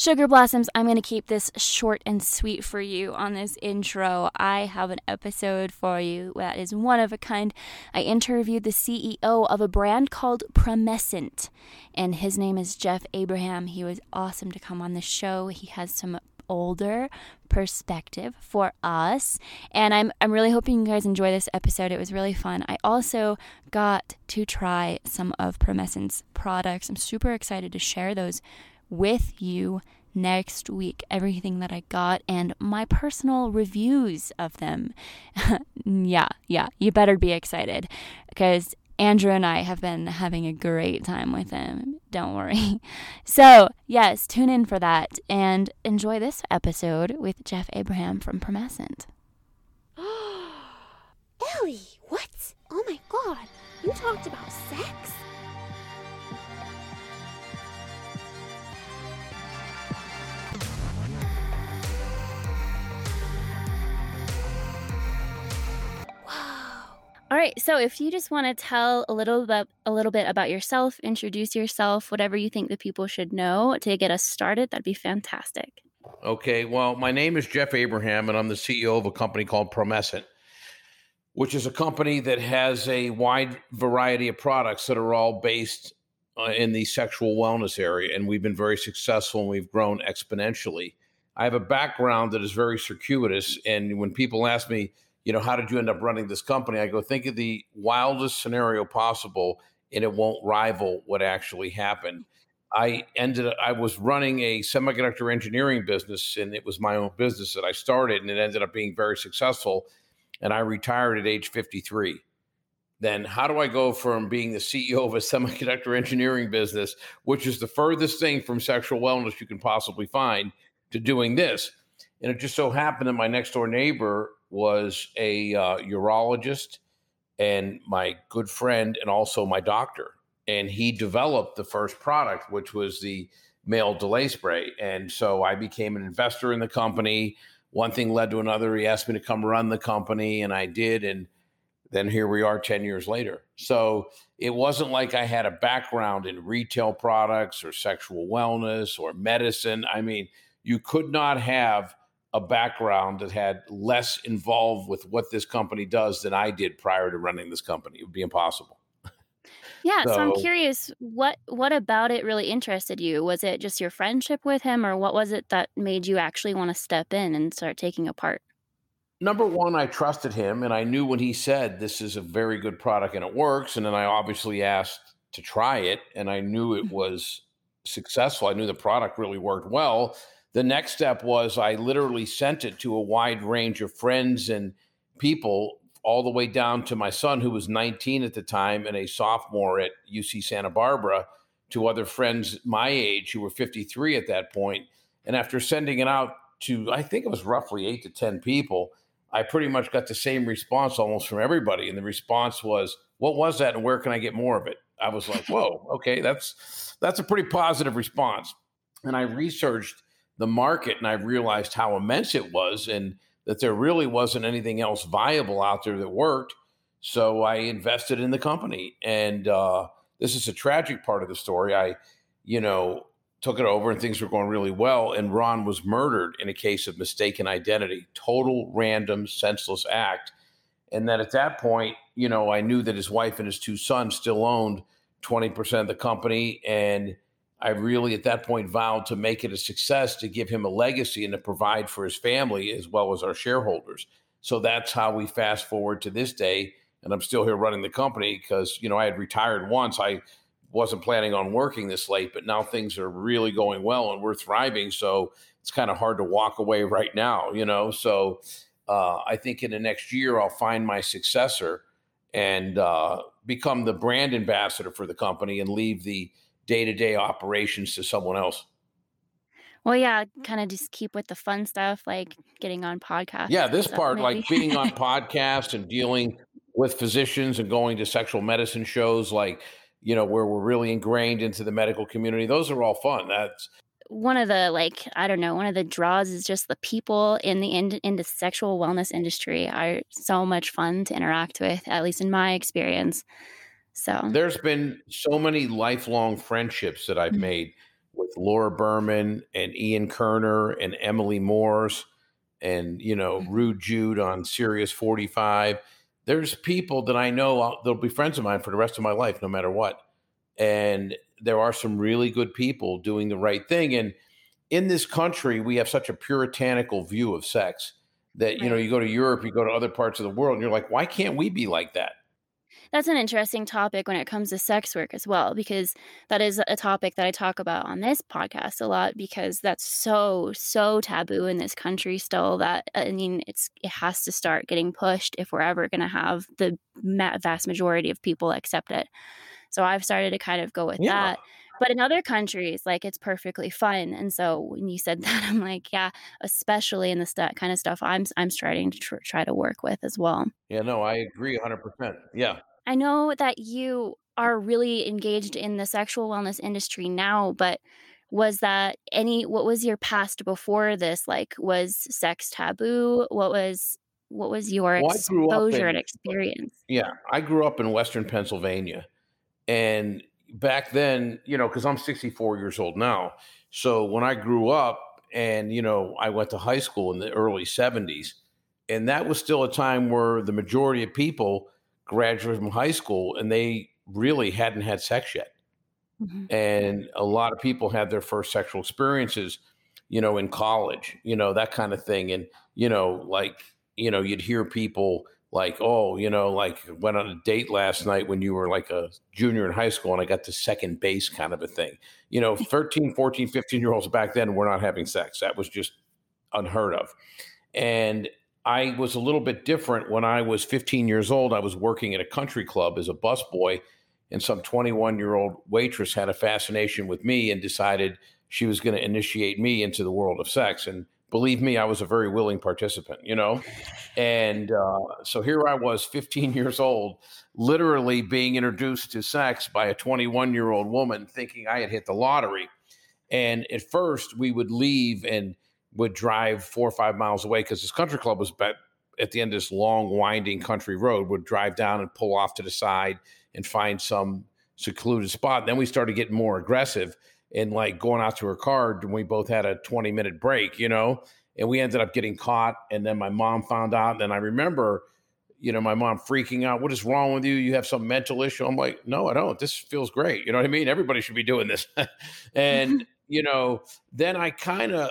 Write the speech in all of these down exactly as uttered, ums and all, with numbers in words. Sugar Blossoms, I'm going to keep this short and sweet for you on this intro. I have an episode for you that is one of a kind. I interviewed the C E O of a brand called Promescent, and his name is Jeff Abraham. He was awesome to come on the show. He has some older perspective for us, and I'm I'm really hoping you guys enjoy this episode. It was really fun. I also got to try some of Promescent's products. I'm super excited to share those with you next week, everything that I got and my personal reviews of them. yeah, yeah, you better be excited because Andrew and I have been having a great time with him. Don't worry. So, yes, tune in for that and enjoy this episode with Jeff Abraham from Promescent. Ellie, what? Oh my God, you talked about sex? All right, so if you just want to tell a little bit, a little bit about yourself, introduce yourself, whatever you think the people should know to get us started, that'd be fantastic. Okay, well, my name is Jeff Abraham, and I'm the C E O of a company called Promescent, which is a company that has a wide variety of products that are all based uh, in the sexual wellness area, and we've been very successful, and we've grown exponentially. I have a background that is very circuitous, and when people ask me, you know, how did you end up running this company? I go, think of the wildest scenario possible, and it won't rival what actually happened. I ended up, I was running a semiconductor engineering business, and it was my own business that I started, and it ended up being very successful. And I retired at age fifty-three. Then how do I go from being the C E O of a semiconductor engineering business, which is the furthest thing from sexual wellness you can possibly find, to doing this? And it just so happened that my next door neighbor was a uh, urologist and my good friend and also my doctor. And he developed the first product, which was the male delay spray. And so I became an investor in the company. One thing led to another. He asked me to come run the company, and I did. And then here we are ten years later. So it wasn't like I had a background in retail products or sexual wellness or medicine. I mean, you could not have a background that had less involved with what this company does than I did prior to running this company. It would be impossible. Yeah. So, so I'm curious, what, what about it really interested you? Was it just your friendship with him, or what was it that made you actually want to step in and start taking a part? Number one, I trusted him, and I knew when he said, this is a very good product and it works. And then I obviously asked to try it, and I knew it was successful. I knew the product really worked well. The next step was I literally sent it to a wide range of friends and people, all the way down to my son, who was nineteen at the time and a sophomore at U C Santa Barbara, to other friends my age who were fifty-three at that point. And after sending it out to, I think it was roughly eight to ten people, I pretty much got the same response almost from everybody. And the response was, what was that and where can I get more of it? I was like, whoa, okay, that's that's a pretty positive response. And I researched the market, and I realized how immense it was and that there really wasn't anything else viable out there that worked. So I invested in the company. And uh, this is a tragic part of the story. I, you know, took it over and things were going really well. And Ron was murdered in a case of mistaken identity, total random, senseless act. And then at that point, you know, I knew that his wife and his two sons still owned twenty percent of the company, and I really, at that point, vowed to make it a success, to give him a legacy and to provide for his family as well as our shareholders. So that's how we fast forward to this day. And I'm still here running the company because, you know, I had retired once. I wasn't planning on working this late, but now things are really going well and we're thriving. So it's kind of hard to walk away right now, you know. So uh, I think in the next year, I'll find my successor and uh, become the brand ambassador for the company and leave the day-to-day operations to someone else. Well, yeah, kind of just keep with the fun stuff, like getting on podcasts. Yeah, this part, maybe. Like being on podcasts and dealing with physicians and going to sexual medicine shows, like, you know, where we're really ingrained into the medical community. Those are all fun. That's one of the, like, I don't know, one of the draws is just the people in the in, in the sexual wellness industry are so much fun to interact with, at least in my experience. So there's been so many lifelong friendships that I've made with Laura Berman and Ian Kerner and Emily Morse and, you know, Rude Jude on Sirius forty-five. There's people that I know, I'll, they'll be friends of mine for the rest of my life, no matter what. And there are some really good people doing the right thing. And in this country, we have such a puritanical view of sex that, you know, you go to Europe, you go to other parts of the world, and you're like, why can't we be like that? That's an interesting topic when it comes to sex work as well, because that is a topic that I talk about on this podcast a lot, because that's so, so taboo in this country still that, I mean, it's it has to start getting pushed if we're ever going to have the vast majority of people accept it. So I've started to kind of go with yeah. that. But in other countries, like, it's perfectly fine. And so when you said that, I'm like, yeah, especially in the st- kind of stuff I'm I'm starting to tr- try to work with as well. Yeah, no, I agree one hundred percent. Yeah. I know that you are really engaged in the sexual wellness industry now, but was that any, what was your past before this? Like, was sex taboo? What was, what was your well, exposure in, and experience? Yeah, I grew up in Western Pennsylvania. And back then, you know, because I'm sixty-four years old now. So when I grew up and, you know, I went to high school in the early seventies, and that was still a time where the majority of people graduated from high school and they really hadn't had sex yet. Mm-hmm. And a lot of people had their first sexual experiences, you know, in college, you know, that kind of thing. And, you know, like, you know, you'd hear people like, oh, you know, like, went on a date last night when you were like a junior in high school and I got to second base kind of a thing. You know, thirteen, fourteen, fifteen year olds back then were not having sex. That was just unheard of. And I was a little bit different. When I was fifteen years old, I was working at a country club as a busboy, and some twenty-one year old waitress had a fascination with me and decided she was going to initiate me into the world of sex. And believe me, I was a very willing participant, you know? And uh, so here I was, fifteen years old, literally being introduced to sex by a twenty-one year old woman, thinking I had hit the lottery. And at first we would leave and would drive four or five miles away, because this country club was about at the end of this long, winding country road, would drive down and pull off to the side and find some secluded spot. And then we started getting more aggressive and like going out to her car, and we both had a twenty minute break, you know, and we ended up getting caught. And then my mom found out. And I remember, you know, my mom freaking out, what is wrong with you? You have some mental issue. I'm like, no, I don't. This feels great. You know what I mean? Everybody should be doing this. And, you know, then I kind of,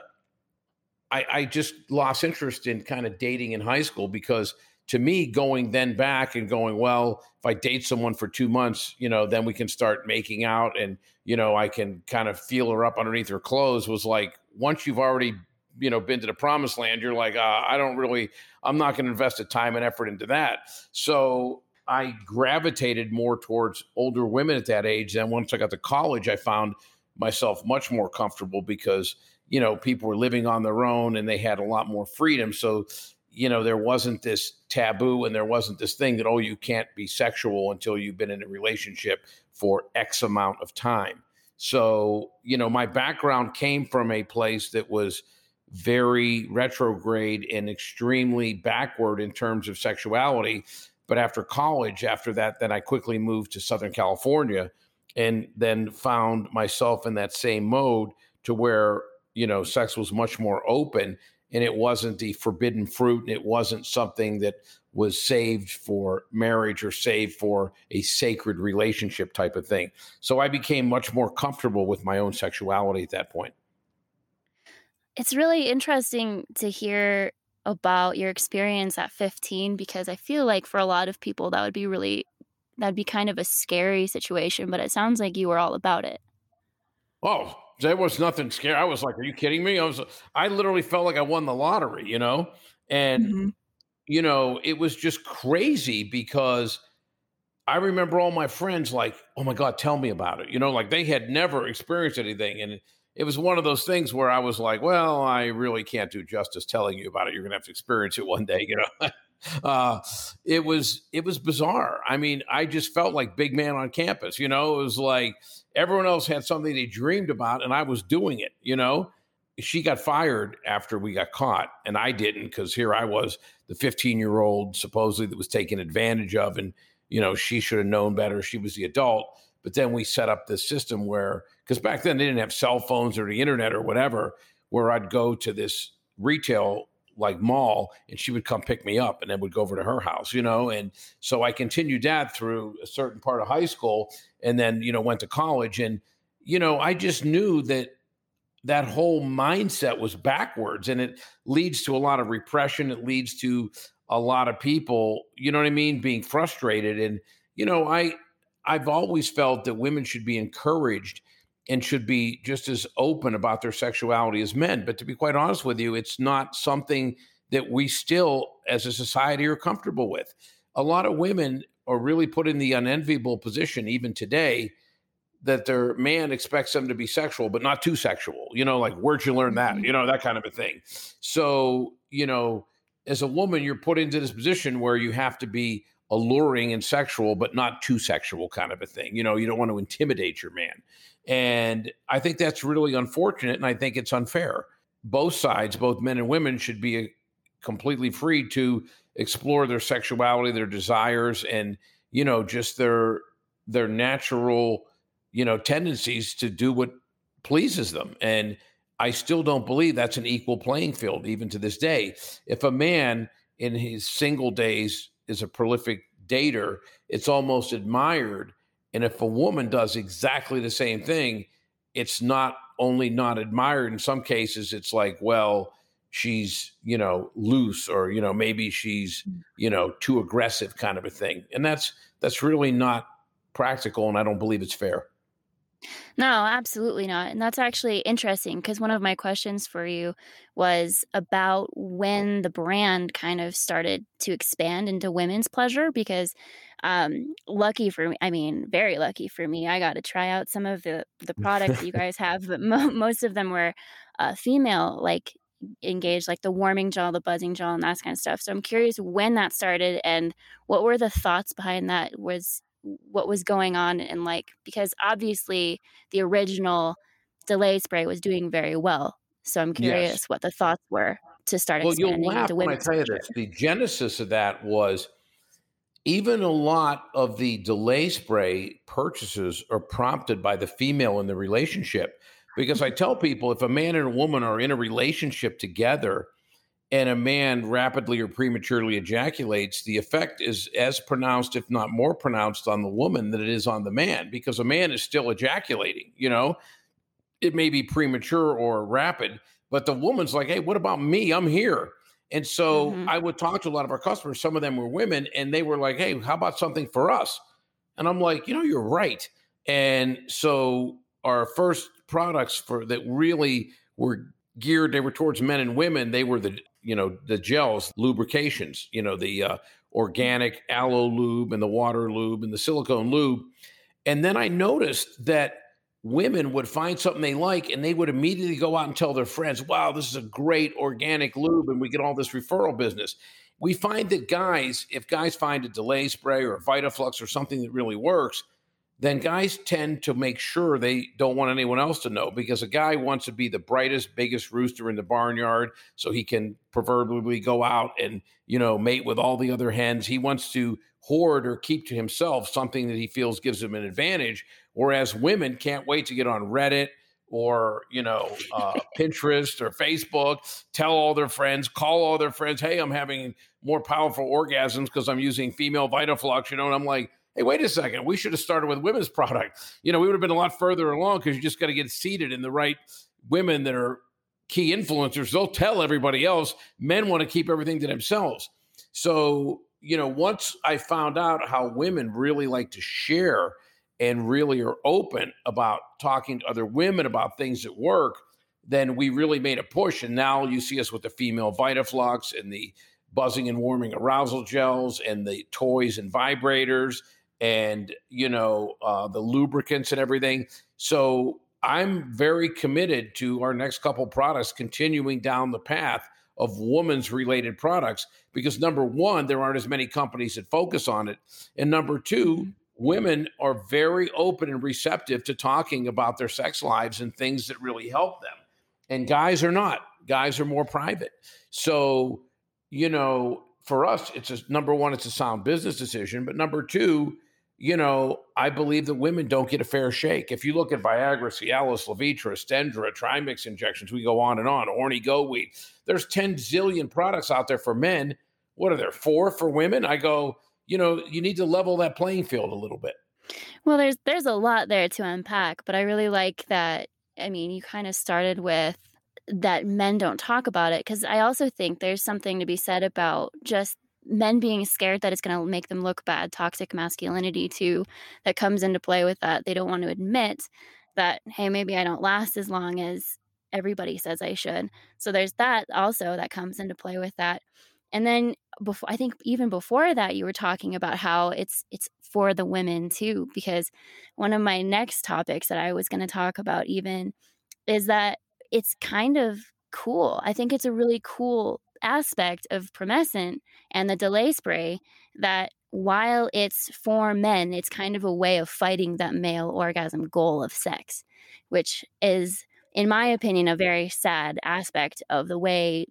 I, I just lost interest in kind of dating in high school, because to me, going then back and going, well, if I date someone for two months, you know, then we can start making out and, you know, I can kind of feel her up underneath her clothes, was like, once you've already, you know, been to the promised land, you're like, uh, I don't really, I'm not going to invest the time and effort into that. So I gravitated more towards older women at that age. Then once I got to college, I found myself much more comfortable, because you know, people were living on their own and they had a lot more freedom. So, you know, there wasn't this taboo and there wasn't this thing that, oh, you can't be sexual until you've been in a relationship for X amount of time. So, you know, my background came from a place that was very retrograde and extremely backward in terms of sexuality. But after college, after that, then I quickly moved to Southern California and then found myself in that same mode to where, you know, sex was much more open, and it wasn't the forbidden fruit, and it wasn't something that was saved for marriage or saved for a sacred relationship type of thing. So I became much more comfortable with my own sexuality at that point. It's really interesting to hear about your experience at fifteen, because I feel like for a lot of people, that would be really, that'd be kind of a scary situation, but it sounds like you were all about it. Oh, there was nothing scary. I was like, are you kidding me? I was, I literally felt like I won the lottery, you know? And, mm-hmm. you know, it was just crazy, because I remember all my friends like, oh my God, tell me about it. You know, like they had never experienced anything. And it was one of those things where I was like, well, I really can't do justice telling you about it. You're going to have to experience it one day. You know, uh, it was, it was bizarre. I mean, I just felt like big man on campus, you know, it was like, everyone else had something they dreamed about, and I was doing it, you know? She got fired after we got caught, and I didn't, because here I was, the fifteen-year-old supposedly that was taken advantage of, and, you know, she should have known better. She was the adult. But then we set up this system where, because back then they didn't have cell phones or the internet or whatever, where I'd go to this retail like mall and she would come pick me up and then would go over to her house, you know? And so I continued that through a certain part of high school and then, you know, went to college. And, you know, I just knew that that whole mindset was backwards, and it leads to a lot of repression. It leads to a lot of people, you know what I mean, being frustrated. And, you know, I, I've always felt that women should be encouraged and should be just as open about their sexuality as men. But to be quite honest with you, it's not something that we still, as a society, are comfortable with. A lot of women are really put in the unenviable position, even today, that their man expects them to be sexual, but not too sexual. You know, like, where'd you learn that? You know, that kind of a thing. So, you know, as a woman, you're put into this position where you have to be alluring and sexual, but not too sexual kind of a thing. You know, you don't want to intimidate your man. And I think that's really unfortunate. And I think it's unfair. Both sides, both men and women, should be completely free to explore their sexuality, their desires, and, you know, just their, their natural, you know, tendencies to do what pleases them. And I still don't believe that's an equal playing field, even to this day. If a man in his single days is a prolific dater, it's almost admired. And if a woman does exactly the same thing, it's not only not admired. In some cases, it's like, well, she's, you know, loose, or, you know, maybe she's, you know, too aggressive kind of a thing. And that's, that's really not practical. And I don't believe it's fair. No, absolutely not. And that's actually interesting, because one of my questions for you was about when the brand kind of started to expand into women's pleasure, because um, lucky for me, I mean, very lucky for me, I got to try out some of the, the products you guys have, but mo- most of them were uh, female, like engaged, like the warming gel, the buzzing gel, and that kind of stuff. So I'm curious when that started and what were the thoughts behind that, was what was going on, and like, because obviously the original delay spray was doing very well. So I'm curious yes. what the thoughts were to start well, expanding you'll laugh into women's when I tell you this. The genesis of that was, even a lot of the delay spray purchases are prompted by the female in the relationship. Because I tell people, if a man and a woman are in a relationship together and a man rapidly or prematurely ejaculates, the effect is as pronounced, if not more pronounced, on the woman than it is on the man, because a man is still ejaculating, you know? It may be premature or rapid, but the woman's like, hey, what about me? I'm here. And so mm-hmm. I would talk to a lot of our customers, some of them were women, and they were like, hey, how about something for us? And I'm like, you know, you're right. And so our first products for that really were geared, they were towards men and women. They were the, you know, the gels, lubrications, you know, the uh, organic aloe lube and the water lube and the silicone lube. And then I noticed that women would find something they like and they would immediately go out and tell their friends, wow, this is a great organic lube, and we get all this referral business. We find that guys, if guys find a delay spray or a VitaFlux or something that really works, then guys tend to make sure they don't want anyone else to know, because a guy wants to be the brightest, biggest rooster in the barnyard so he can proverbially go out and, you know, mate with all the other hens. He wants to hoard or keep to himself something that he feels gives him an advantage, whereas women can't wait to get on Reddit or, you know, uh, Pinterest or Facebook, tell all their friends, call all their friends, hey, I'm having more powerful orgasms because I'm using female VitaFlux, you know, and I'm like, hey, wait a second, we should have started with women's product. You know, we would have been a lot further along, because you just got to get seated in the right women that are key influencers. They'll tell everybody else. Men want to keep everything to themselves. So, you know, once I found out how women really like to share and really are open about talking to other women about things that work, then we really made a push. And now you see us with the female VitaFlux and the buzzing and warming arousal gels and the toys and vibrators, and, you know, uh, the lubricants and everything. So I'm very committed to our next couple products continuing down the path of women's related products, because number one, there aren't as many companies that focus on it. And number two, women are very open and receptive to talking about their sex lives and things that really help them. And guys are not. Guys are more private. So, you know, for us, it's a, number one, it's a sound business decision. But number two, you know, I believe that women don't get a fair shake. If you look at Viagra, Cialis, Levitra, Stendra, Trimix injections, we go on and on, Orny Go Weed. There's ten zillion products out there for men. What are there, four for women? I go, you know, you need to level that playing field a little bit. Well, there's there's a lot there to unpack, but I really like that. I mean, you kind of started with that men don't talk about it, because I also think there's something to be said about just men being scared that it's going to make them look bad, toxic masculinity too, that comes into play with that. They don't want to admit that, hey, maybe I don't last as long as everybody says I should. So there's that also that comes into play with that. And then before, I think even before that, you were talking about how it's it's for the women too, because one of my next topics that I was going to talk about even is that it's kind of cool. I think it's a really cool aspect of Promescent and the delay spray that while it's for men, it's kind of a way of fighting that male orgasm goal of sex, which is, in my opinion, a very sad aspect of the way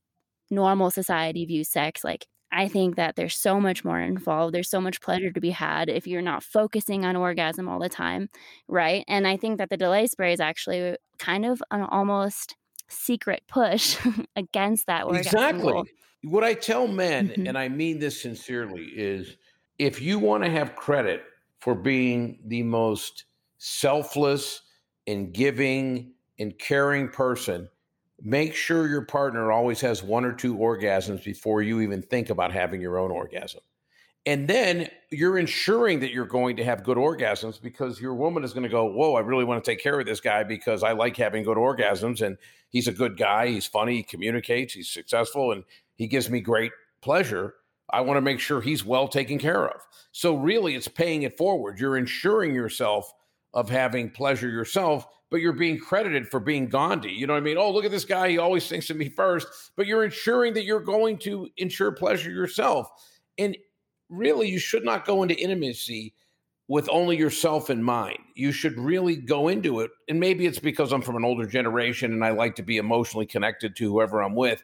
normal society views sex. Like, I think that there's so much more involved. There's so much pleasure to be had if you're not focusing on orgasm all the time, right? And I think that the delay spray is actually kind of an almost secret push against that orgasm. Exactly. Goal. What I tell men, mm-hmm. and I mean this sincerely, is if you want to have credit for being the most selfless and giving and caring person, make sure your partner always has one or two orgasms before you even think about having your own orgasm. And then you're ensuring that you're going to have good orgasms, because your woman is going to go, whoa, I really want to take care of this guy because I like having good orgasms, and he's a good guy. He's funny. He communicates. He's successful, and he gives me great pleasure. I want to make sure he's well taken care of. So really, it's paying it forward. You're ensuring yourself of having pleasure yourself, but you're being credited for being Gandhi. You know what I mean? Oh, look at this guy. He always thinks of me first. But you're ensuring that you're going to ensure pleasure yourself. And really, you should not go into intimacy with only yourself in mind. You should really go into it. And maybe it's because I'm from an older generation and I like to be emotionally connected to whoever I'm with,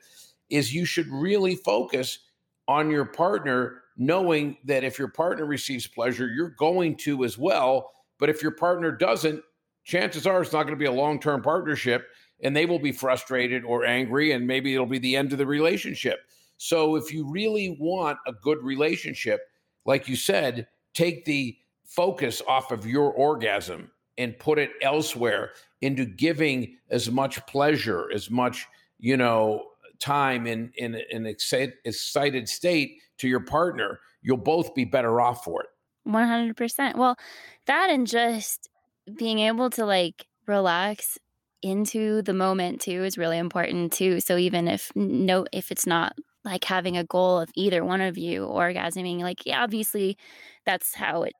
is you should really focus on your partner, knowing that if your partner receives pleasure, you're going to as well. But if your partner doesn't, chances are it's not going to be a long-term partnership, and they will be frustrated or angry, and maybe it'll be the end of the relationship. So if you really want a good relationship, like you said, take the focus off of your orgasm and put it elsewhere into giving as much pleasure, as much, you know, time in in an excited state to your partner. You'll both be better off for it. one hundred percent. Well, that and just being able to like relax into the moment too is really important too. So even if no, if it's not like having a goal of either one of you orgasming, like, yeah, obviously that's how it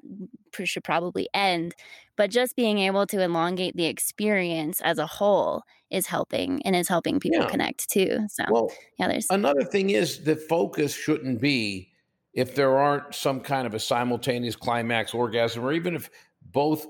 should probably end. But just being able to elongate the experience as a whole is helping, and is helping people yeah. connect too. So well, yeah, there's another thing is the focus shouldn't be if there aren't some kind of a simultaneous climax orgasm, or even if both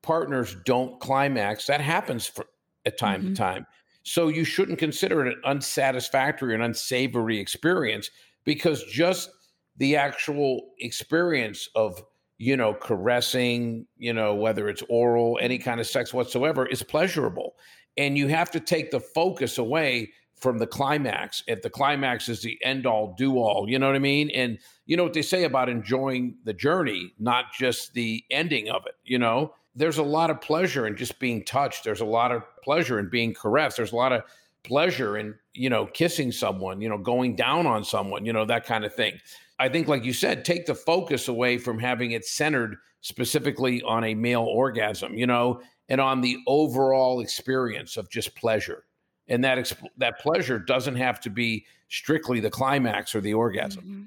partners don't climax, that happens for, at time mm-hmm. to time. So you shouldn't consider it an unsatisfactory and unsavory experience, because just the actual experience of, you know, caressing, you know, whether it's oral, any kind of sex whatsoever, is pleasurable. And you have to take the focus away from the climax. If the climax is the end all do all, you know what I mean? And you know what they say about enjoying the journey, not just the ending of it, you know? There's a lot of pleasure in just being touched. There's a lot of pleasure in being caressed. There's a lot of pleasure in, you know, kissing someone, you know, going down on someone, you know, that kind of thing. I think, like you said, take the focus away from having it centered specifically on a male orgasm, you know, and on the overall experience of just pleasure. And that exp- that pleasure doesn't have to be strictly the climax or the orgasm. Mm-hmm.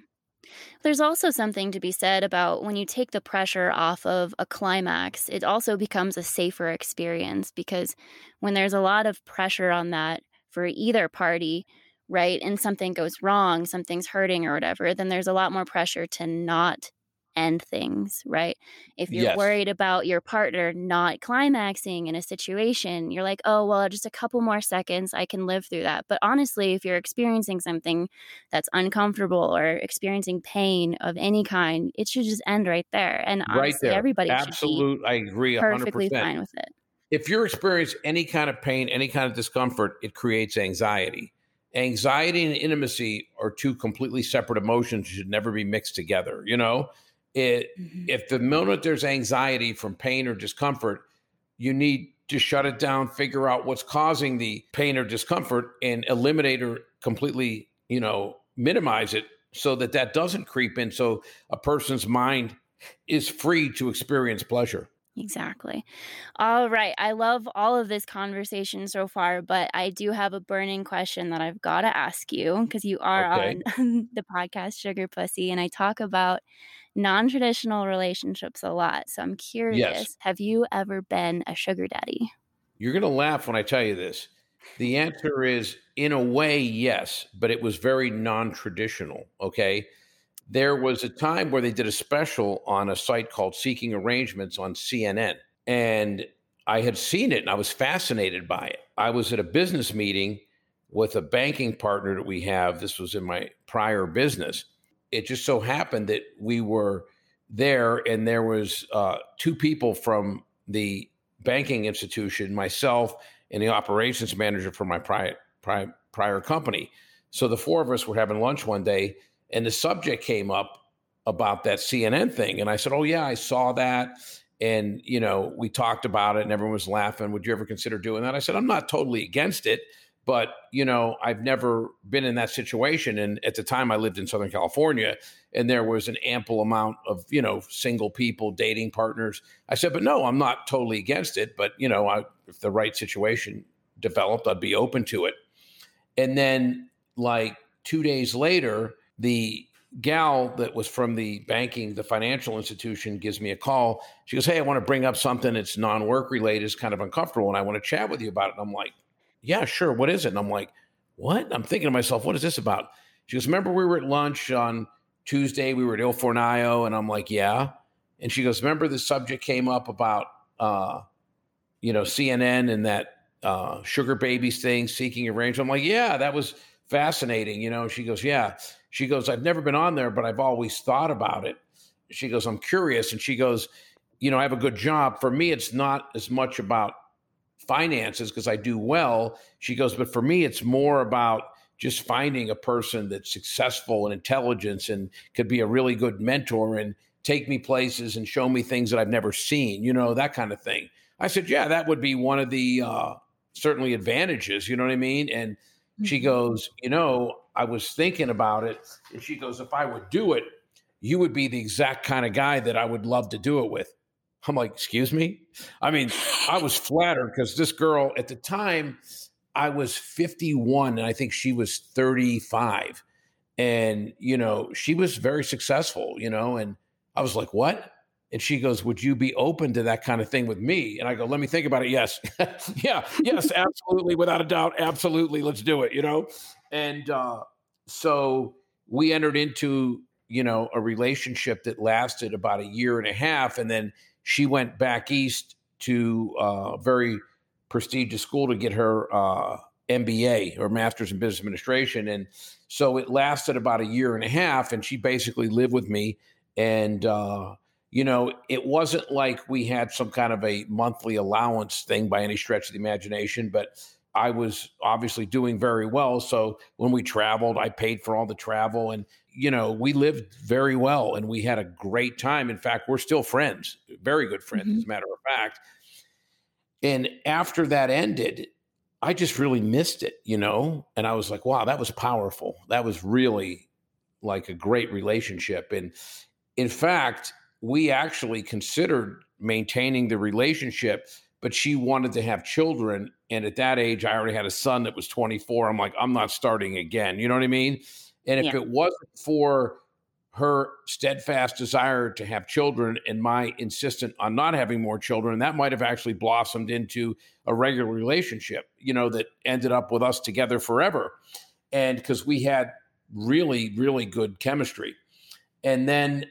There's also something to be said about when you take the pressure off of a climax, it also becomes a safer experience, because when there's a lot of pressure on that for either party, right, and something goes wrong, something's hurting or whatever, then there's a lot more pressure to not end things, right? If you're yes. worried about your partner not climaxing in a situation, you're like, oh, well, just a couple more seconds, I can live through that. But honestly, if you're experiencing something that's uncomfortable or experiencing pain of any kind, it should just end right there. And honestly, right there. everybody Absolute, should be I agree, one hundred percent. Perfectly fine with it. If you're experiencing any kind of pain, any kind of discomfort, it creates anxiety. Anxiety and intimacy are two completely separate emotions. You should never be mixed together, you know? It, mm-hmm. If the moment there's anxiety from pain or discomfort, you need to shut it down, figure out what's causing the pain or discomfort and eliminate or completely, you know, minimize it so that that doesn't creep in. So a person's mind is free to experience pleasure. Exactly. All right. I love all of this conversation so far, but I do have a burning question that I've got to ask you because you are okay. on the podcast Sugar Pussy, and I talk about non-traditional relationships a lot. So I'm curious, yes. have you ever been a sugar daddy? You're going to laugh when I tell you this. The answer is, in a way, yes, but it was very non-traditional. Okay. There was a time where they did a special on a site called Seeking Arrangements on C N N. And I had seen it and I was fascinated by it. I was at a business meeting with a banking partner that we have. This was in my prior business. It just so happened that we were there and there was uh, two people from the banking institution, myself and the operations manager for my prior, prior, prior company. So the four of us were having lunch one day. And the subject came up about that C N N thing. And I said, oh, yeah, I saw that. And, you know, we talked about it and everyone was laughing. Would you ever consider doing that? I said, I'm not totally against it, but, you know, I've never been in that situation. And at the time I lived in Southern California and there was an ample amount of, you know, single people, dating partners. I said, but no, I'm not totally against it. But, you know, I, if the right situation developed, I'd be open to it. And then like two days later, the gal that was from the banking, the financial institution, gives me a call. She goes, hey, I want to bring up something that's non-work related. It's kind of uncomfortable. And I want to chat with you about it. And I'm like, yeah, sure. What is it? And I'm like, what? And I'm thinking to myself, what is this about? She goes, remember we were at lunch on Tuesday. We were at Il Fornaio. And I'm like, yeah. And she goes, remember the subject came up about, uh, you know, C N N and that uh, sugar babies thing, Seeking Arrangements. I'm like, yeah, that was fascinating. You know, she goes, yeah. She goes, I've never been on there, but I've always thought about it. She goes, I'm curious. And she goes, you know, I have a good job. For me, it's not as much about finances because I do well. She goes, but for me, it's more about just finding a person that's successful and intelligent and could be a really good mentor and take me places and show me things that I've never seen, you know, that kind of thing. I said, yeah, that would be one of the uh, certainly advantages. You know what I mean? And she goes, you know, I was thinking about it. And she goes, if I would do it, you would be the exact kind of guy that I would love to do it with. I'm like, excuse me? I mean, I was flattered because this girl at the time, I was fifty-one and I think she was thirty-five. And, you know, she was very successful, you know, and I was like, what? And she goes, would you be open to that kind of thing with me? And I go, let me think about it. Yes. yeah. Yes, absolutely. Without a doubt. Absolutely. Let's do it, you know? And uh, so we entered into, you know, a relationship that lasted about a year and a half. And then she went back east to a very prestigious school to get her uh, M B A or master's in business administration. And so it lasted about a year and a half. And she basically lived with me. And, uh, you know, it wasn't like we had some kind of a monthly allowance thing by any stretch of the imagination, but I was obviously doing very well. So when we traveled, I paid for all the travel and, you know, we lived very well and we had a great time. In fact, we're still friends, very good friends, mm-hmm. as a matter of fact. And after that ended, I just really missed it, you know, and I was like, wow, that was powerful. That was really like a great relationship. And in fact, we actually considered maintaining the relationship, but she wanted to have children. And at that age, I already had a son that was twenty-four. I'm like, I'm not starting again. You know what I mean? And if yeah. it wasn't for her steadfast desire to have children and my insistence on not having more children, that might have actually blossomed into a regular relationship, you know, that ended up with us together forever. And because we had really, really good chemistry. And then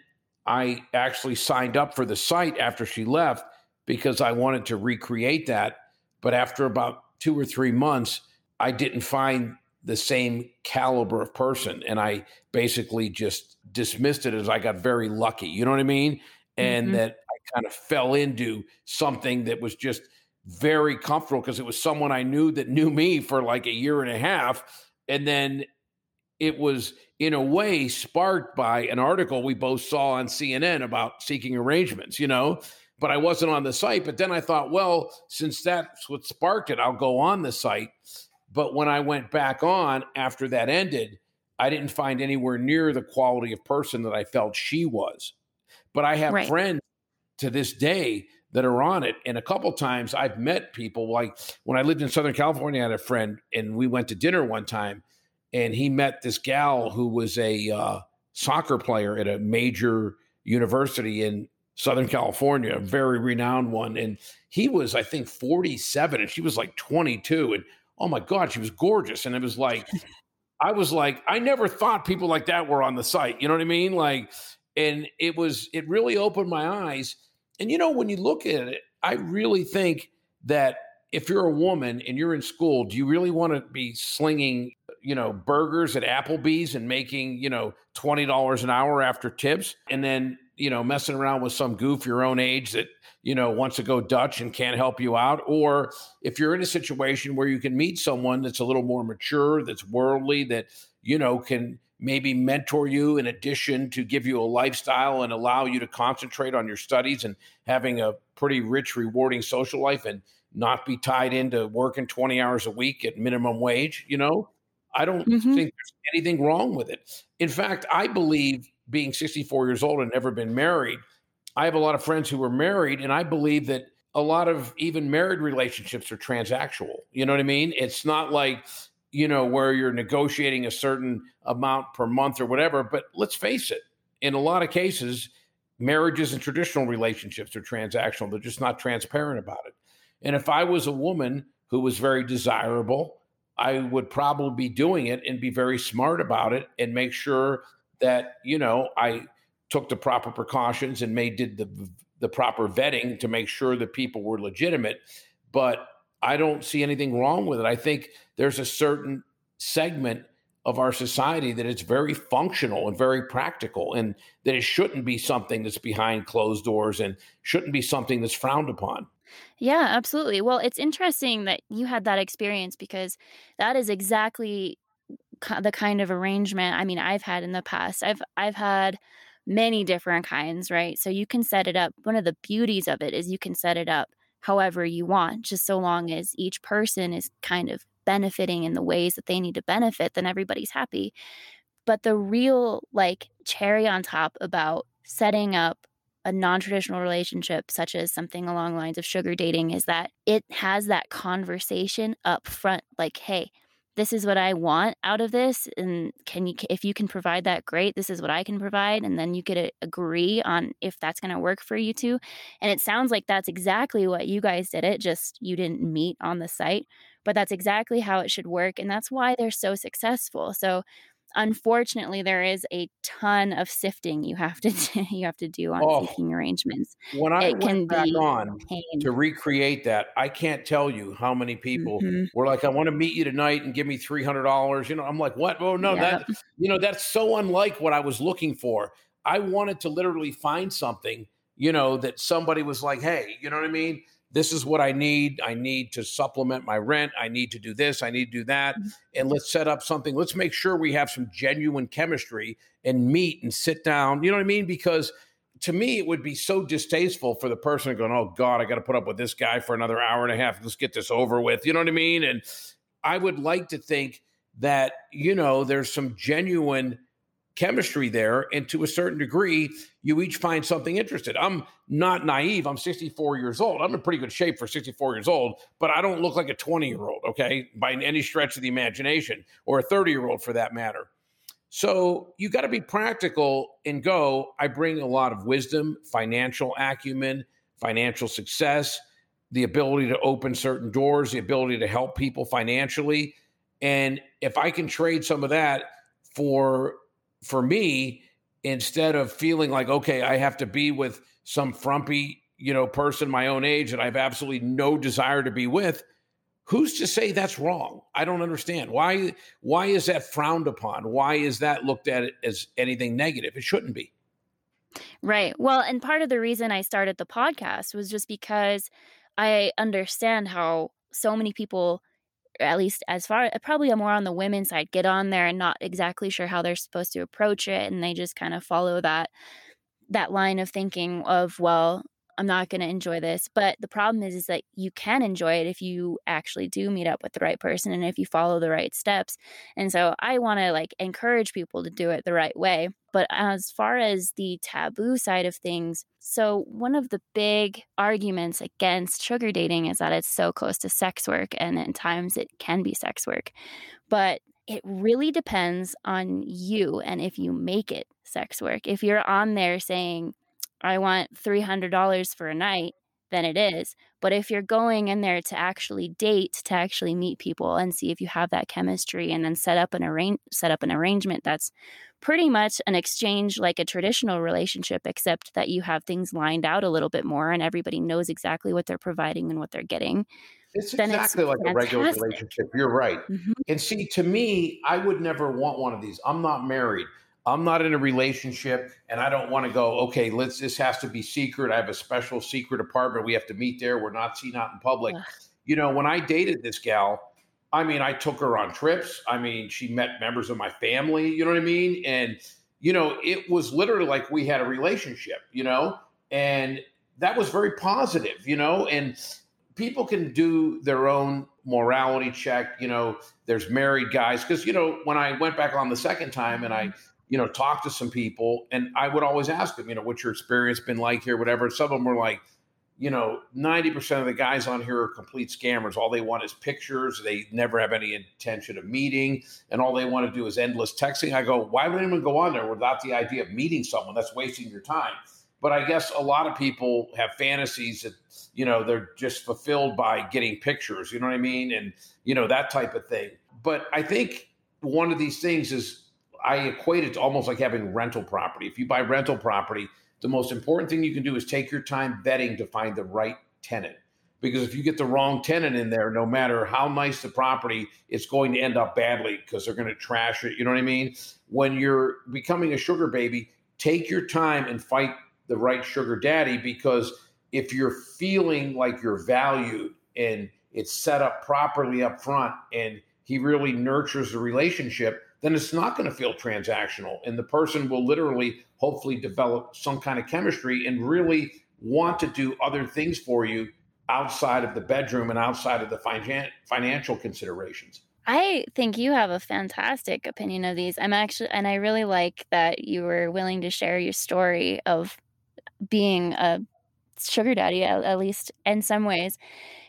I actually signed up for the site after she left because I wanted to recreate that. But after about two or three months, I didn't find the same caliber of person. And I basically just dismissed it as I got very lucky. You know what I mean? And mm-hmm. that I kind of fell into something that was just very comfortable because it was someone I knew that knew me for like a year and a half. And then it was in a way sparked by an article we both saw on C N N about Seeking Arrangements, you know, but I wasn't on the site. But then I thought, well, since that's what sparked it, I'll go on the site. But when I went back on after that ended, I didn't find anywhere near the quality of person that I felt she was. But I have right. friends to this day that are on it. And a couple times I've met people, like when I lived in Southern California, I had a friend and we went to dinner one time and he met this gal who was a uh, soccer player at a major university in Southern California, a very renowned one. And he was, I think, forty-seven and she was like twenty-two. And oh my God, she was gorgeous. And it was like, I was like, I never thought people like that were on the site. You know what I mean? Like, and it was, it really opened my eyes. And, you know, when you look at it, I really think that if you're a woman and you're in school, do you really want to be slinging, you know, burgers at Applebee's and making, you know, twenty dollars an hour after tips and then, you know, messing around with some goof your own age that, you know, wants to go Dutch and can't help you out? Or if you're in a situation where you can meet someone that's a little more mature, that's worldly, that, you know, can maybe mentor you in addition to give you a lifestyle and allow you to concentrate on your studies and having a pretty rich, rewarding social life and not be tied into working twenty hours a week at minimum wage, you know? I don't mm-hmm. think there's anything wrong with it. In fact, I believe being sixty-four years old and never been married, I have a lot of friends who were married, and I believe that a lot of even married relationships are transactional. You know what I mean? It's not like, you know, where you're negotiating a certain amount per month or whatever. But let's face it, in a lot of cases, marriages and traditional relationships are transactional. They're just not transparent about it. And if I was a woman who was very desirable, I would probably be doing it and be very smart about it and make sure that, you know, I took the proper precautions and made did the the proper vetting to make sure that people were legitimate. But I don't see anything wrong with it. I think there's a certain segment of our society that it's very functional and very practical, and that it shouldn't be something that's behind closed doors and shouldn't be something that's frowned upon. Yeah, absolutely. Well, it's interesting that you had that experience because that is exactly the kind of arrangement, I mean, I've had in the past. I've I've had many different kinds, right? So you can set it up. One of the beauties of it is you can set it up however you want, just so long as each person is kind of benefiting in the ways that they need to benefit, then everybody's happy. But the real like cherry on top about setting up a non-traditional relationship, such as something along the lines of sugar dating, is that it has that conversation up front, like, hey, this is what I want out of this. And can you, if you can provide that, great, this is what I can provide. And then you could agree on if that's going to work for you two. And it sounds like that's exactly what you guys did. It just, you didn't meet on the site, but that's exactly how it should work. And that's why they're so successful. So unfortunately, there is a ton of sifting you have to do, you have to do on oh, Seeking Arrangements. When I it went back on pain. to recreate that, I can't tell you how many people mm-hmm. were like, "I want to meet you tonight and give me three hundred dollars." You know, I'm like, "What? Oh no, yep. that you know that's so unlike what I was looking for." I wanted to literally find something, you know, that somebody was like, "Hey, you know what I mean? This is what I need. I need to supplement my rent. I need to do this. I need to do that. And let's set up something. Let's make sure we have some genuine chemistry and meet and sit down." You know what I mean? Because to me, it would be so distasteful for the person going, "Oh God, I got to put up with this guy for another hour and a half. Let's get this over with." You know what I mean? And I would like to think that, you know, there's some genuine chemistry there, and to a certain degree you each find something interested. I'm not naive. I'm sixty-four years old. I'm in pretty good shape for sixty-four years old, but I don't look like a twenty year old, okay, by any stretch of the imagination, or a thirty year old for that matter. So you got to be practical and go, I bring a lot of wisdom, financial acumen, financial success, the ability to open certain doors, the ability to help people financially. And if I can trade some of that for For me, instead of feeling like, okay, I have to be with some frumpy, you know, person my own age that I have absolutely no desire to be with, who's to say that's wrong? I don't understand. Why, why is that frowned upon? Why is that looked at as anything negative? It shouldn't be. Right. Well, and part of the reason I started the podcast was just because I understand how so many people, at least as far, probably more on the women's side, get on there and not exactly sure how they're supposed to approach it. And they just kind of follow that, that line of thinking of, well, I'm not going to enjoy this. But the problem is, is that you can enjoy it if you actually do meet up with the right person and if you follow the right steps. And so I want to like encourage people to do it the right way. But as far as the taboo side of things, so one of the big arguments against sugar dating is that it's so close to sex work, and at times it can be sex work. But it really depends on you and if you make it sex work. If you're on there saying, I want three hundred dollars for a night, then it is. But if you're going in there to actually date, to actually meet people and see if you have that chemistry and then set up an arrange, set up an arrangement, that's pretty much an exchange like a traditional relationship, except that you have things lined out a little bit more and everybody knows exactly what they're providing and what they're getting. It's then exactly it's like fantastic. A regular relationship. You're right. Mm-hmm. And see, to me, I would never want one of these. I'm not married. I'm not in a relationship, and I don't want to go, okay, let's, this has to be secret. I have a special secret apartment. We have to meet there. We're not seen out in public. Ugh. You know, when I dated this gal, I mean, I took her on trips. I mean, she met members of my family, you know what I mean? And, you know, it was literally like we had a relationship, you know, and that was very positive, you know, and people can do their own morality check. You know, there's married guys. 'Cause, you know, when I went back on the second time and I, you know, talk to some people, and I would always ask them, you know, what's your experience been like here, whatever. Some of them were like, you know, ninety percent of the guys on here are complete scammers. All they want is pictures. They never have any intention of meeting. And all they want to do is endless texting. I go, why would anyone go on there without the idea of meeting someone? That's wasting your time. But I guess a lot of people have fantasies that, you know, they're just fulfilled by getting pictures, you know what I mean? And, you know, that type of thing. But I think one of these things is, I equate it to almost like having rental property. If you buy rental property, the most important thing you can do is take your time vetting to find the right tenant. Because if you get the wrong tenant in there, no matter how nice the property, it's going to end up badly because they're going to trash it. You know what I mean? When you're becoming a sugar baby, take your time and fight the right sugar daddy, because if you're feeling like you're valued and it's set up properly up front and he really nurtures the relationship, then it's not going to feel transactional. And the person will literally hopefully develop some kind of chemistry and really want to do other things for you outside of the bedroom and outside of the finan- financial considerations. I think you have a fantastic opinion of these. I'm actually, and I really like that you were willing to share your story of being a sugar daddy, at, at least in some ways,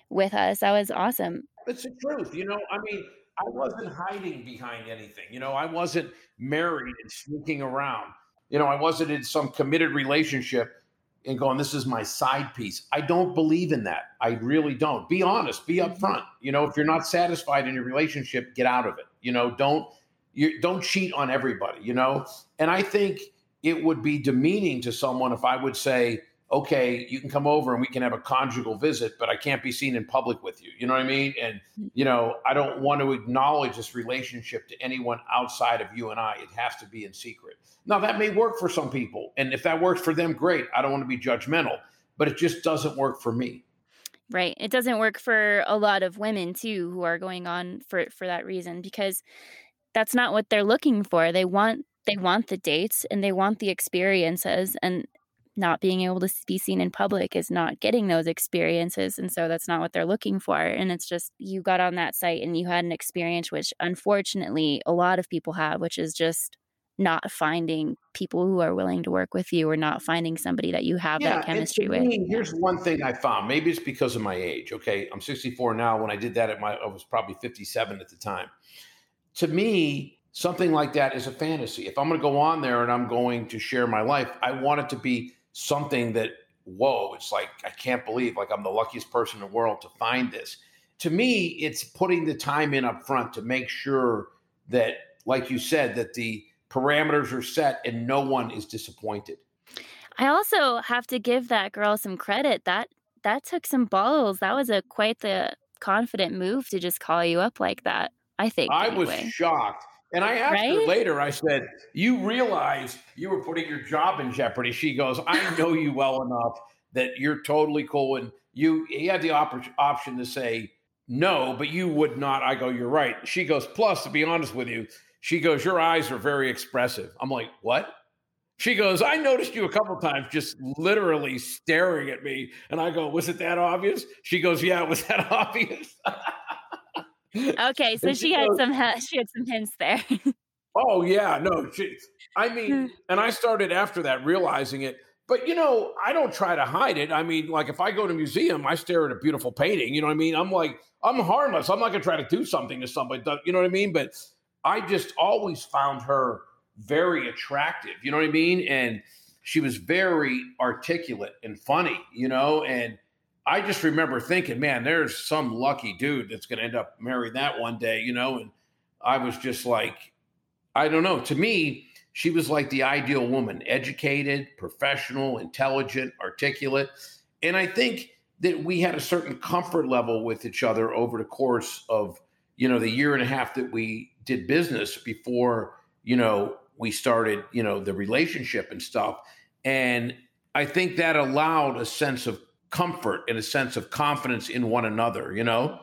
with us. That was awesome. It's the truth. You know, I mean, I wasn't hiding behind anything. You know, I wasn't married and sneaking around. You know, I wasn't in some committed relationship and going, this is my side piece. I don't believe in that. I really don't. Be honest, be upfront. You know, if you're not satisfied in your relationship, get out of it. You know, don't, you don't cheat on everybody, you know? And I think it would be demeaning to someone if I would say, okay, you can come over and we can have a conjugal visit, but I can't be seen in public with you. You know what I mean? And, you know, I don't want to acknowledge this relationship to anyone outside of you and I. It has to be in secret. Now, that may work for some people. And if that works for them, great. I don't want to be judgmental, but it just doesn't work for me. Right. It doesn't work for a lot of women, too, who are going on for, for that reason, because that's not what they're looking for. They want they want the dates and they want the experiences, and not being able to be seen in public is not getting those experiences. And so that's not what they're looking for. And it's just, you got on that site and you had an experience, which unfortunately a lot of people have, which is just not finding people who are willing to work with you, or not finding somebody that you have yeah, that chemistry with. Me, here's one thing I found. Maybe it's because of my age. Okay. I'm sixty-four now. When I did that at my, I was probably fifty-seven at the time. To me, something like that is a fantasy. If I'm going to go on there and I'm going to share my life, I want it to be something that, whoa, it's like, I can't believe, like, I'm the luckiest person in the world to find this. To me, it's putting the time in up front to make sure that, like you said, that the parameters are set and no one is disappointed. I also have to give that girl some credit. That that took some balls. That was a quite the confident move to just call you up like that, I think. I anyway. was shocked. And I asked right? her later, I said, you realize you were putting your job in jeopardy. She goes, I know you well enough that you're totally cool. And you, he had the op- option to say no, but you would not. I go, you're right. She goes, plus, to be honest with you, she goes, your eyes are very expressive. I'm like, what? She goes, I noticed you a couple of times just literally staring at me. And I go, was it that obvious? She goes, yeah, it was that obvious. Okay, so she, she had goes, some she had some hints there. Oh yeah, no, she, I mean, and I started after that realizing it. But you know, I don't try to hide it. I mean, like if I go to a museum, I stare at a beautiful painting. You know what I mean? I'm like, I'm harmless. I'm not gonna try to do something to somebody. You know what I mean? But I just always found her very attractive. You know what I mean? And she was very articulate and funny. You know, and I just remember thinking, man, there's some lucky dude that's going to end up marrying that one day, you know? And I was just like, I don't know. To me, she was like the ideal woman, educated, professional, intelligent, articulate. And I think that we had a certain comfort level with each other over the course of, you know, the year and a half that we did business before, you know, we started, you know, the relationship and stuff. And I think that allowed a sense of comfort and a sense of confidence in one another, you know?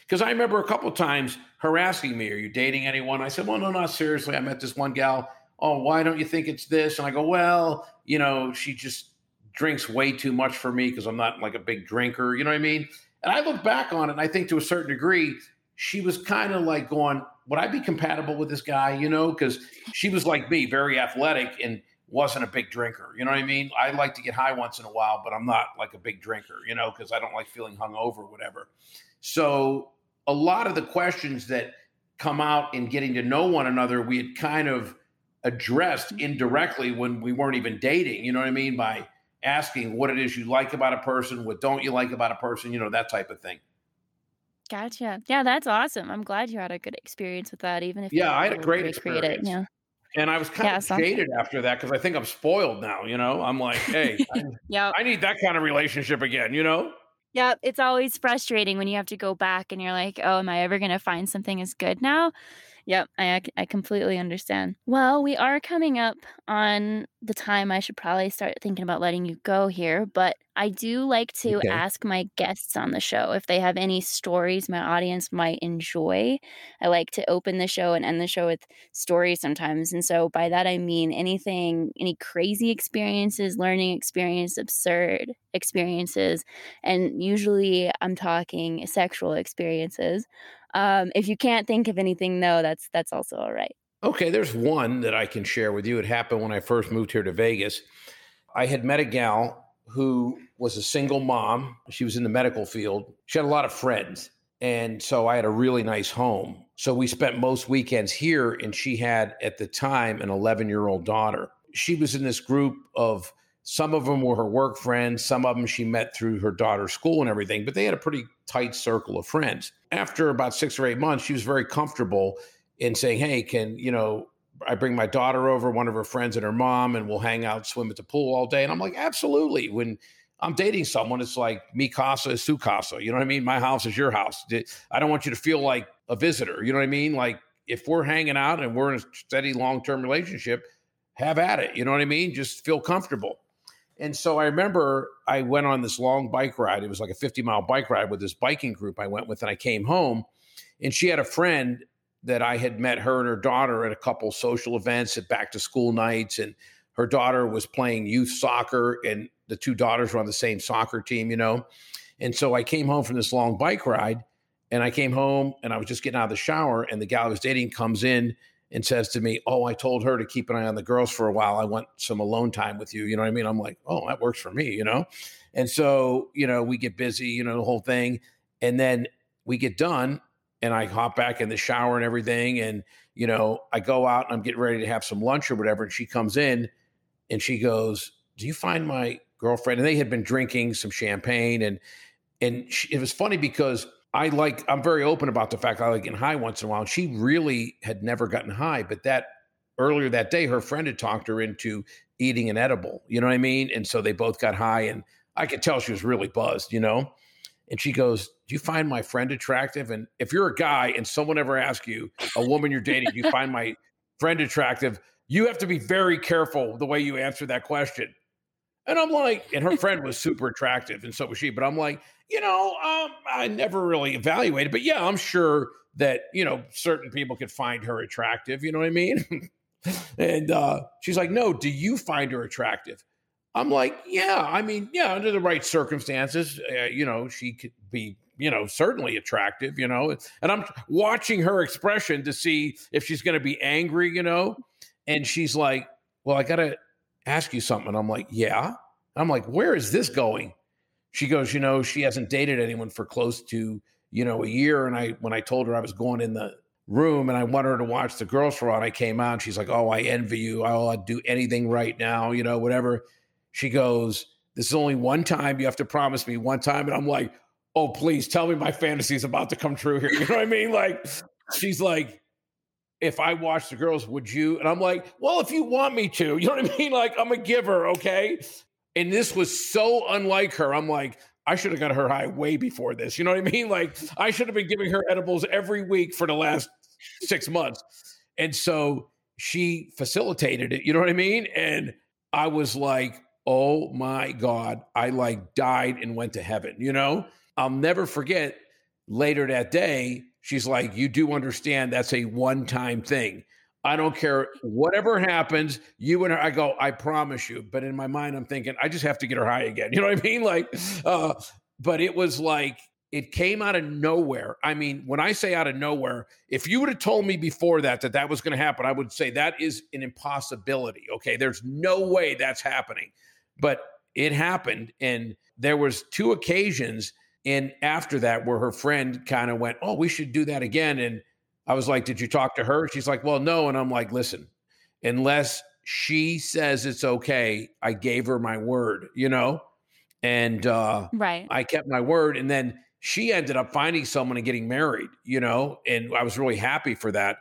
Because I remember a couple of times her asking me, are you dating anyone? I said, well, no, not seriously. I met this one gal. Oh, why don't you think it's this? And I go, well, you know, she just drinks way too much for me because I'm not like a big drinker. You know what I mean? And I look back on it and I think to a certain degree, she was kind of like going, would I be compatible with this guy? You know, because she was like me, very athletic and wasn't a big drinker. You know what I mean? I like to get high once in a while, but I'm not like a big drinker, you know, because I don't like feeling hungover or whatever. So a lot of the questions that come out in getting to know one another, we had kind of addressed indirectly when we weren't even dating, you know what I mean? By asking what it is you like about a person, what don't you like about a person, you know, that type of thing. Gotcha. Yeah, that's awesome. I'm glad you had a good experience with that, even if yeah, you I had a great experience. It, yeah. And I was kind yeah, of jaded awesome. after that because I think I'm spoiled now, you know? I'm like, hey, I, yep. I need that kind of relationship again, you know? Yeah, it's always frustrating when you have to go back and you're like, oh, am I ever going to find something as good now? Yep, I, I completely understand. Well, we are coming up on the time I should probably start thinking about letting you go here, but I do like to okay. ask my guests on the show if they have any stories my audience might enjoy. I like to open the show and end the show with stories sometimes. And so by that, I mean anything, any crazy experiences, learning experience, absurd experiences. And usually I'm talking sexual experiences. Um, if you can't think of anything, though, that's that's also all right. Okay, there's one that I can share with you. It happened when I first moved here to Vegas. I had met a gal who was a single mom. She was in the medical field. She had a lot of friends. And so I had a really nice home. So we spent most weekends here, and she had, at the time, an eleven-year-old daughter. She was in this group of, some of them were her work friends, some of them she met through her daughter's school and everything, but they had a pretty tight circle of friends. After about six or eight months, she was very comfortable in saying, hey, can, you know, I bring my daughter over, one of her friends and her mom, and we'll hang out, swim at the pool all day. And I'm like, absolutely. When I'm dating someone, it's like mi casa is su casa. You know what I mean? My house is your house. I don't want you to feel like a visitor. You know what I mean? Like if we're hanging out and we're in a steady long-term relationship, have at it. You know what I mean? Just feel comfortable. And so I remember I went on this long bike ride. It was like a fifty-mile bike ride with this biking group I went with, and I came home, and she had a friend that I had met her and her daughter at a couple social events at back-to-school nights, and her daughter was playing youth soccer, and the two daughters were on the same soccer team, you know? And so I came home from this long bike ride, and I came home, and I was just getting out of the shower, and the gal I was dating comes in and says to me, oh, I told her to keep an eye on the girls for a while. I want some alone time with you. You know what I mean? I'm like, oh, that works for me, you know? And so, you know, we get busy, you know, the whole thing. And then we get done, and I hop back in the shower and everything. And, you know, I go out and I'm getting ready to have some lunch or whatever. And she comes in and she goes, do you find my girlfriend? And they had been drinking some champagne. And and she, it was funny because I like, I'm very open about the fact I like getting high once in a while. She really had never gotten high, but that earlier that day, her friend had talked her into eating an edible, you know what I mean? And so they both got high, and I could tell she was really buzzed, you know? And she goes, do you find my friend attractive? And if you're a guy and someone ever asks you, a woman you're dating, do you find my friend attractive? You have to be very careful the way you answer that question. And I'm like, and her friend was super attractive, and so was she. But I'm like, you know, um, I never really evaluated. But yeah, I'm sure that, you know, certain people could find her attractive. You know what I mean? and uh, she's like, no, do you find her attractive? I'm like, yeah, I mean, yeah, under the right circumstances, uh, you know, she could be, you know, certainly attractive, you know. And I'm watching her expression to see if she's going to be angry, you know. And she's like, well, I got to ask you something. And I'm like, yeah. I'm like, where is this going? She goes, you know, she hasn't dated anyone for close to, you know, a year. And I, when I told her I was going in the room and I wanted her to watch the girls for a while, I came out and she's like, oh, I envy you. I'll I'd do anything right now, you know, whatever. She goes, this is only one time. You have to promise me one time. And I'm like, oh, please tell me my fantasy is about to come true here. You know what I mean? Like, she's like, if I watch the girls, would you? And I'm like, well, if you want me to, you know what I mean? Like, I'm a giver, okay? And this was so unlike her. I'm like, I should have got her high way before this. You know what I mean? Like, I should have been giving her edibles every week for the last six months. And so she facilitated it. You know what I mean? And I was like, oh my God, I like died and went to heaven. You know, I'll never forget later that day. She's like, you do understand that's a one-time thing. I don't care. Whatever happens, you and her, I go, I promise you. But in my mind, I'm thinking, I just have to get her high again. You know what I mean? Like, uh, but it was like, it came out of nowhere. I mean, when I say out of nowhere, if you would have told me before that, that that was going to happen, I would say that is an impossibility. Okay. There's no way that's happening, but it happened. And there was two occasions and after that, where her friend kind of went, oh, we should do that again. And I was like, did you talk to her? She's like, well, no. And I'm like, listen, unless she says it's okay, I gave her my word, you know? And uh, right. I kept my word. And then she ended up finding someone and getting married, you know? And I was really happy for that.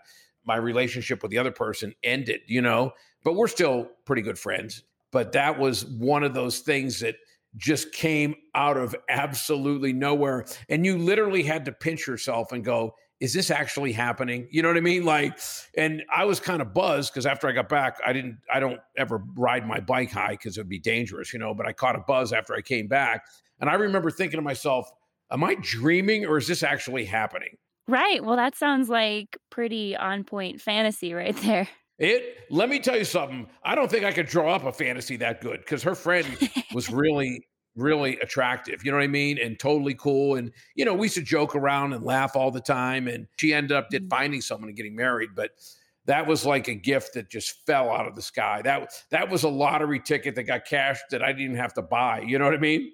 My relationship with the other person ended, you know? But we're still pretty good friends. But that was one of those things that just came out of absolutely nowhere. And you literally had to pinch yourself and go, is this actually happening? You know what I mean? Like, and I was kind of buzzed because after I got back, I didn't, I don't ever ride my bike high because it would be dangerous, you know, but I caught a buzz after I came back. And I remember thinking to myself, am I dreaming or is this actually happening? Right. Well, that sounds like pretty on point fantasy right there. It, let me tell you something. I don't think I could draw up a fantasy that good because her friend was really, really attractive. You know what I mean? And totally cool. And, you know, we used to joke around and laugh all the time. And she ended up did finding someone and getting married. But that was like a gift that just fell out of the sky. That, that was a lottery ticket that got cashed that I didn't even have to buy. You know what I mean?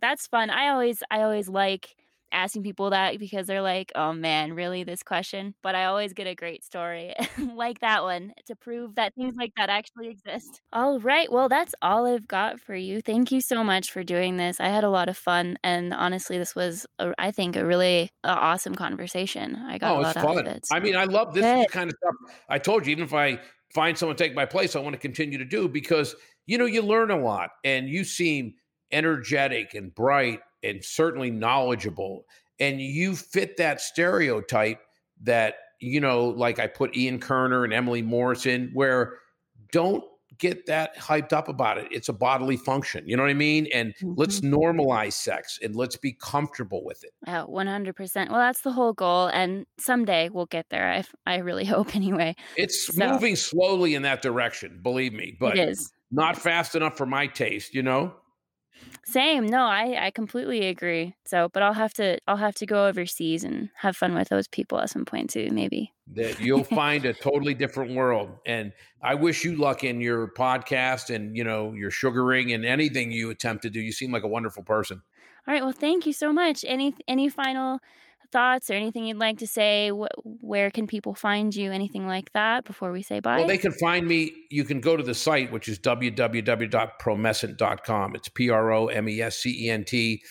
That's fun. I always, I always like asking people that because they're like, oh man, really this question? But I always get a great story like that one to prove that things like that actually exist. All right. Well, that's all I've got for you. Thank you so much for doing this. I had a lot of fun. And honestly, this was, a, I think, a really uh, awesome conversation. I got oh, a lot out of it. So. I mean, I love this Good. kind of stuff. I told you, even if I find someone to take my place, I want to continue to do because, you know, you learn a lot and you seem energetic and bright and certainly knowledgeable. And you fit that stereotype that, you know, like I put Ian Kerner and Emily Morse in, where don't get that hyped up about it. It's a bodily function. You know what I mean? And mm-hmm. let's normalize sex and let's be comfortable with it. Oh, one hundred percent. Well, that's the whole goal. And someday we'll get there. I, I really hope anyway. It's so. moving slowly in that direction, believe me, but it is. not fast enough for my taste, you know? Same. No, I, I completely agree. So, but I'll have to, I'll have to go overseas and have fun with those people at some point too, maybe. That you'll find a totally different world. And I wish you luck in your podcast and, you know, your sugaring and anything you attempt to do. You seem like a wonderful person. All right. Well, thank you so much. Any, any final thoughts or anything you'd like to say? Wh- where can people find you? Anything like that before we say bye? Well, they can find me. You can go to the site, which is w w w dot promescent dot com. It's P R O M E S C E N T.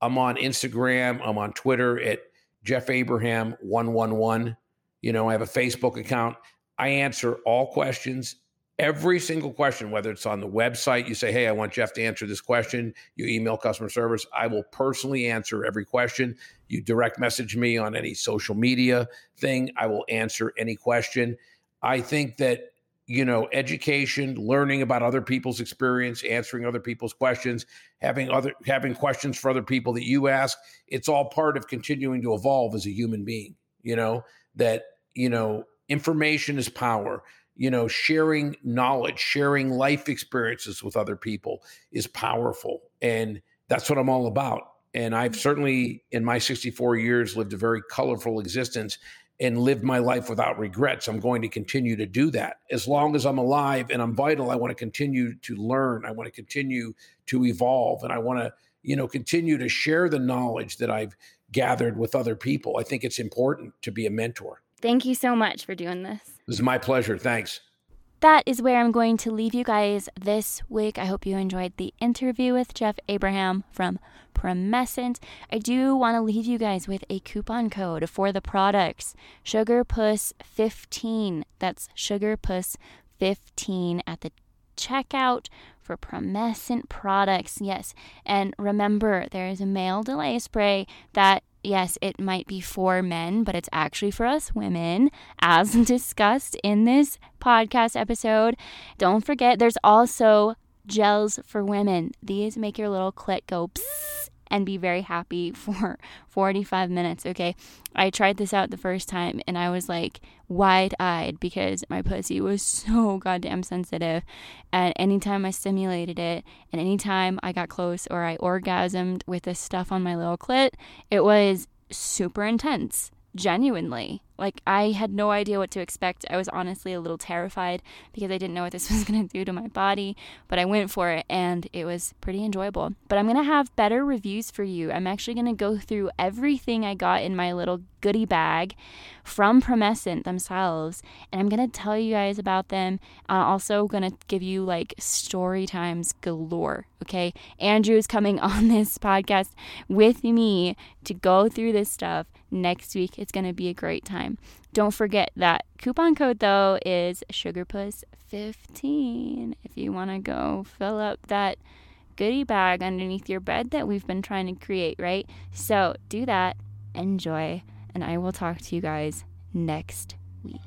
I'm on Instagram. I'm on Twitter at Jeff Abraham one one one. You know, I have a Facebook account. I answer all questions, every single question, whether it's on the website, you say, hey, I want Jeff to answer this question. You email customer service. I will personally answer every question. You direct message me on any social media thing. I will answer any question. I think that, you know, education, learning about other people's experience, answering other people's questions, having other having questions for other people that you ask, it's all part of continuing to evolve as a human being, you know, that, you know, information is power. You know, sharing knowledge, sharing life experiences with other people is powerful. And that's what I'm all about. And I've certainly, in my sixty-four years, lived a very colorful existence and lived my life without regrets. I'm going to continue to do that. As long as I'm alive and I'm vital, I want to continue to learn. I want to continue to evolve. And I want to, you know, continue to share the knowledge that I've gathered with other people. I think it's important to be a mentor. Thank you so much for doing this. It was my pleasure. Thanks. That is where I'm going to leave you guys this week. I hope you enjoyed the interview with Jeff Abraham from Promescent. I do want to leave you guys with a coupon code for the products, Sugar Puss fifteen. That's Sugar Puss fifteen at the checkout for Promescent products. Yes. And remember, there is a male delay spray that, yes, it might be for men, but it's actually for us women, as discussed in this podcast episode. Don't forget, there's also gels for women. These make your little clit go psss and be very happy for forty-five minutes, okay? I tried this out the first time, and I was, like, wide-eyed because my pussy was so goddamn sensitive. And anytime I stimulated it, and anytime I got close or I orgasmed with this stuff on my little clit, it was super intense, genuinely. Like, I had no idea what to expect. I was honestly a little terrified because I didn't know what this was going to do to my body, but I went for it and it was pretty enjoyable. But I'm going to have better reviews for you. I'm actually going to go through everything I got in my little goodie bag from Promescent themselves, and I'm going to tell you guys about them. I'm also going to give you like story times galore, okay? Andrew's coming on this podcast with me to go through this stuff next week. It's going to be a great time. Don't forget that coupon code, though, is Sugar Puss fifteen if you want to go fill up that goodie bag underneath your bed that we've been trying to create, right? So do that, enjoy, and I will talk to you guys next week.